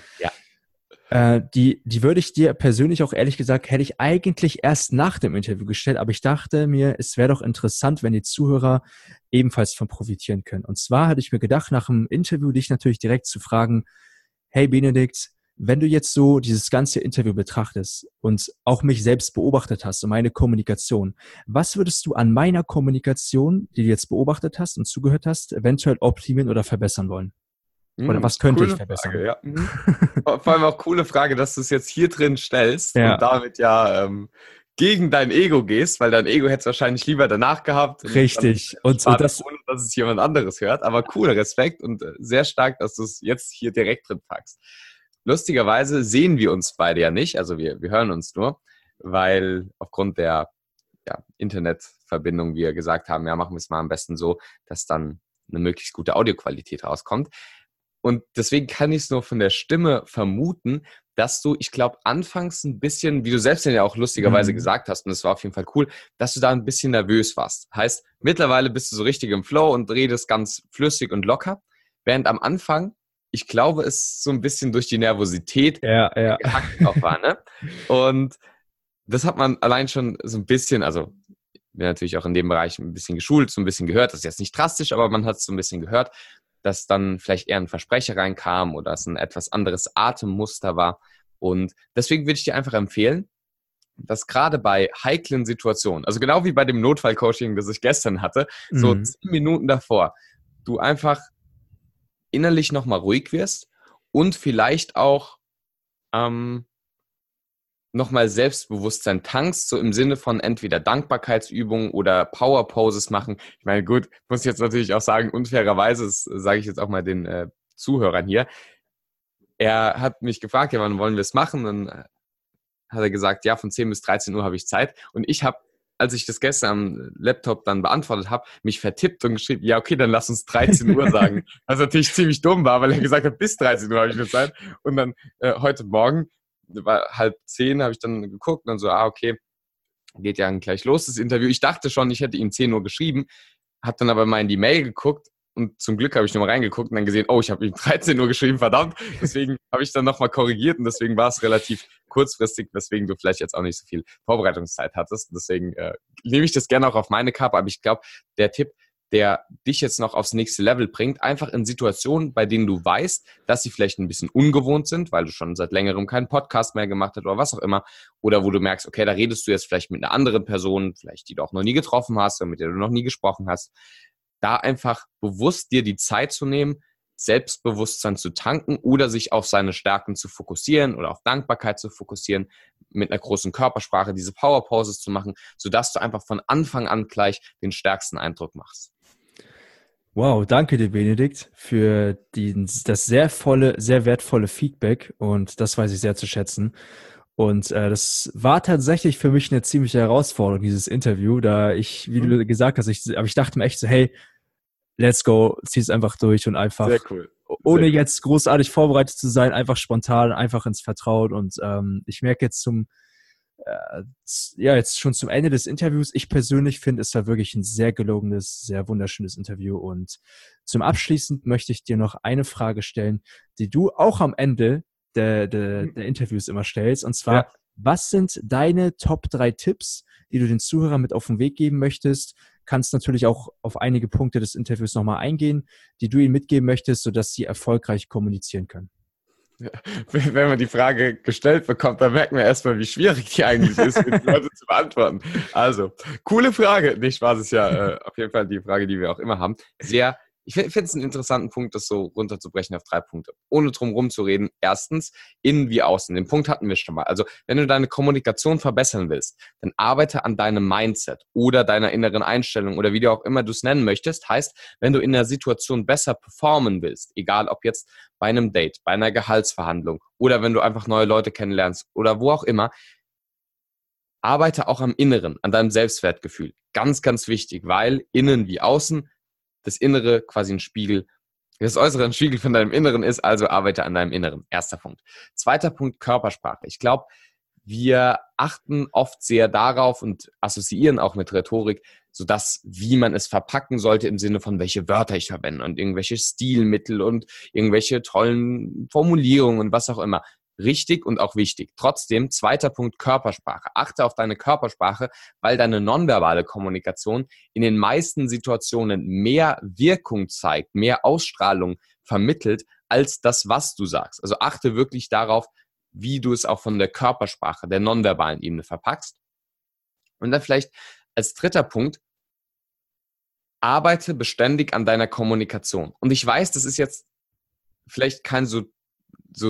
die würde ich dir persönlich auch ehrlich gesagt, hätte ich eigentlich erst nach dem Interview gestellt, aber ich dachte mir, es wäre doch interessant, wenn die Zuhörer ebenfalls von profitieren können. Und zwar hatte ich mir gedacht, nach dem Interview dich natürlich direkt zu fragen, hey Benedikt, wenn du jetzt so dieses ganze Interview betrachtest und auch mich selbst beobachtet hast und meine Kommunikation, was würdest du an meiner Kommunikation, die du jetzt beobachtet hast und zugehört hast, eventuell optimieren oder verbessern wollen? Oder was könnte ich verbessern? Frage, Vor allem auch coole Frage, dass du es jetzt hier drin stellst und damit gegen dein Ego gehst, weil dein Ego hätte es wahrscheinlich lieber danach gehabt. Richtig. Und das, ohne dass es jemand anderes hört. Aber cool, Respekt und sehr stark, dass du es jetzt hier direkt drin packst. Lustigerweise sehen wir uns beide ja nicht, also wir hören uns nur, weil aufgrund der Internetverbindung wir gesagt haben, machen wir es mal am besten so, dass dann eine möglichst gute Audioqualität rauskommt. Und deswegen kann ich es nur von der Stimme vermuten, dass du, ich glaube, anfangs ein bisschen, wie du selbst ja auch lustigerweise gesagt hast, und das war auf jeden Fall cool, dass du da ein bisschen nervös warst. Heißt, mittlerweile bist du so richtig im Flow und redest ganz flüssig und locker, während am Anfang, ich glaube, es so ein bisschen durch die Nervosität gehackt auch war, ne? Und das hat man allein schon so ein bisschen, also wir natürlich auch in dem Bereich ein bisschen geschult, so ein bisschen gehört, das ist jetzt nicht drastisch, aber man hat es so ein bisschen gehört, dass dann vielleicht eher ein Versprecher reinkam oder es ein etwas anderes Atemmuster war. Und deswegen würde ich dir einfach empfehlen, dass gerade bei heiklen Situationen, also genau wie bei dem Notfallcoaching, das ich gestern hatte, so 10 Minuten davor, du einfach innerlich nochmal ruhig wirst und vielleicht auch nochmal Selbstbewusstsein tankst, so im Sinne von entweder Dankbarkeitsübungen oder Power-Poses machen. Ich meine, gut, muss ich jetzt natürlich auch sagen, unfairerweise, das sage ich jetzt auch mal den Zuhörern hier, er hat mich gefragt, wann wollen wir es machen? Dann hat er gesagt, von 10 bis 13 Uhr habe ich Zeit. Und ich habe, als ich das gestern am Laptop dann beantwortet habe, mich vertippt und geschrieben, dann lass uns 13 Uhr sagen. Was natürlich ziemlich dumm war, weil er gesagt hat, bis 13 Uhr habe ich nur Zeit. Und dann heute Morgen, war 9:30, habe ich dann geguckt und dann so, geht ja gleich los das Interview. Ich dachte schon, ich hätte ihm 10 Uhr geschrieben, habe dann aber mal in die Mail geguckt und zum Glück habe ich nochmal reingeguckt und dann gesehen, ich habe ihm 13 Uhr geschrieben, verdammt. Deswegen habe ich dann nochmal korrigiert und deswegen war es relativ kurzfristig, weswegen du vielleicht jetzt auch nicht so viel Vorbereitungszeit hattest. Deswegen nehme ich das gerne auch auf meine Kappe, aber ich glaube, der Tipp, der dich jetzt noch aufs nächste Level bringt, einfach in Situationen, bei denen du weißt, dass sie vielleicht ein bisschen ungewohnt sind, weil du schon seit längerem keinen Podcast mehr gemacht hast oder was auch immer, oder wo du merkst, da redest du jetzt vielleicht mit einer anderen Person, vielleicht die du auch noch nie getroffen hast oder mit der du noch nie gesprochen hast, da einfach bewusst dir die Zeit zu nehmen, Selbstbewusstsein zu tanken oder sich auf seine Stärken zu fokussieren oder auf Dankbarkeit zu fokussieren, mit einer großen Körpersprache diese Power-Poses zu machen, sodass du einfach von Anfang an gleich den stärksten Eindruck machst. Wow, danke dir, Benedikt, für das sehr wertvolle Feedback und das weiß ich sehr zu schätzen. Und das war tatsächlich für mich eine ziemliche Herausforderung, dieses Interview, da ich, wie du gesagt hast, aber ich dachte mir echt so, hey, let's go, zieh es einfach durch und einfach, sehr cool. Ohne jetzt großartig vorbereitet zu sein, einfach spontan, einfach ins Vertrauen und ich merke jetzt jetzt schon zum Ende des Interviews. Ich persönlich finde, es war wirklich ein sehr gelungenes, sehr wunderschönes Interview. Und zum Abschließend möchte ich dir noch eine Frage stellen, die du auch am Ende der Interviews immer stellst. Und zwar, was sind deine Top 3 Tipps, die du den Zuhörern mit auf den Weg geben möchtest? Kannst natürlich auch auf einige Punkte des Interviews nochmal eingehen, die du ihnen mitgeben möchtest, sodass sie erfolgreich kommunizieren können. Wenn man die Frage gestellt bekommt, dann merkt man erstmal, wie schwierig die eigentlich ist, die Leute zu beantworten. Also, coole Frage. Nicht Spaß, ist ja auf jeden Fall die Frage, die wir auch immer haben. Sehr, ich finde es einen interessanten Punkt, das so runterzubrechen auf 3 Punkte. Ohne drum herum zu reden. Erstens, innen wie außen. Den Punkt hatten wir schon mal. Also, wenn du deine Kommunikation verbessern willst, dann arbeite an deinem Mindset oder deiner inneren Einstellung oder wie du auch immer du es nennen möchtest. Heißt, wenn du in der Situation besser performen willst, egal ob jetzt bei einem Date, bei einer Gehaltsverhandlung oder wenn du einfach neue Leute kennenlernst oder wo auch immer, arbeite auch am Inneren, an deinem Selbstwertgefühl. Ganz, ganz wichtig, weil innen wie außen, das Innere quasi ein Spiegel, das Äußere ein Spiegel von deinem Inneren ist, also arbeite an deinem Inneren. Erster Punkt. Zweiter Punkt, Körpersprache. Ich glaube, wir achten oft sehr darauf und assoziieren auch mit Rhetorik, sodass, wie man es verpacken sollte im Sinne von, welche Wörter ich verwende und irgendwelche Stilmittel und irgendwelche tollen Formulierungen und was auch immer. Richtig und auch wichtig. Trotzdem, zweiter Punkt, Körpersprache. Achte auf deine Körpersprache, weil deine nonverbale Kommunikation in den meisten Situationen mehr Wirkung zeigt, mehr Ausstrahlung vermittelt, als das, was du sagst. Also achte wirklich darauf, wie du es auch von der Körpersprache, der nonverbalen Ebene verpackst. Und dann vielleicht als dritter Punkt, arbeite beständig an deiner Kommunikation. Und ich weiß, das ist jetzt vielleicht kein so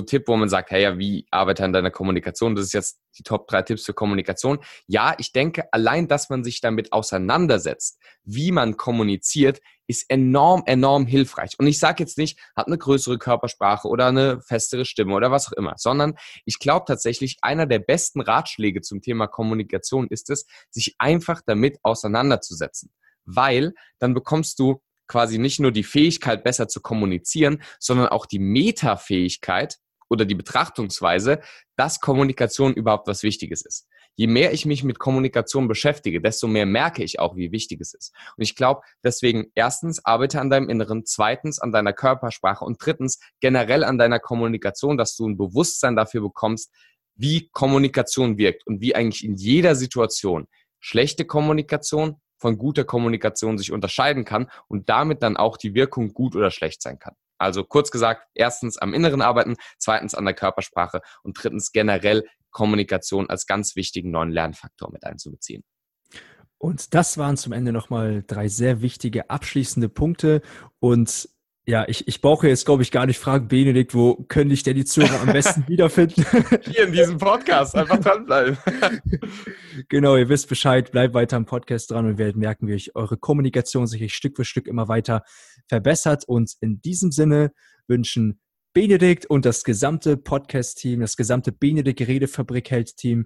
Tipp, wo man sagt, hey, ja, wie arbeite an deiner Kommunikation? Das ist jetzt die Top 3 Tipps für Kommunikation. Ja, ich denke, allein, dass man sich damit auseinandersetzt, wie man kommuniziert, ist enorm, enorm hilfreich. Und ich sage jetzt nicht, hat eine größere Körpersprache oder eine festere Stimme oder was auch immer, sondern ich glaube tatsächlich, einer der besten Ratschläge zum Thema Kommunikation ist es, sich einfach damit auseinanderzusetzen. Weil dann bekommst du quasi nicht nur die Fähigkeit, besser zu kommunizieren, sondern auch die Metafähigkeit oder die Betrachtungsweise, dass Kommunikation überhaupt was Wichtiges ist. Je mehr ich mich mit Kommunikation beschäftige, desto mehr merke ich auch, wie wichtig es ist. Und ich glaube, deswegen erstens, arbeite an deinem Inneren, zweitens, an deiner Körpersprache und drittens, generell an deiner Kommunikation, dass du ein Bewusstsein dafür bekommst, wie Kommunikation wirkt und wie eigentlich in jeder Situation schlechte Kommunikation von guter Kommunikation sich unterscheiden kann und damit dann auch die Wirkung gut oder schlecht sein kann. Also kurz gesagt, erstens am Inneren arbeiten, zweitens an der Körpersprache und drittens generell Kommunikation als ganz wichtigen neuen Lernfaktor mit einzubeziehen. Und das waren zum Ende nochmal 3 sehr wichtige abschließende Punkte. Und ja, ich brauche jetzt, glaube ich, gar nicht fragen, Benedikt, wo können dich denn die Zuhörer am besten wiederfinden? Hier in diesem Podcast, einfach dranbleiben. Genau, ihr wisst Bescheid, bleibt weiter am Podcast dran und werdet merken, wie euch eure Kommunikation sich Stück für Stück immer weiter verbessert. Und in diesem Sinne wünschen Benedikt und das gesamte Podcast-Team, das gesamte Benedikt-Redefabrik-Held-Team,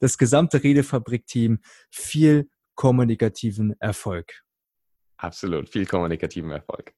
das gesamte Redefabrik-Team viel kommunikativen Erfolg. Absolut, viel kommunikativen Erfolg.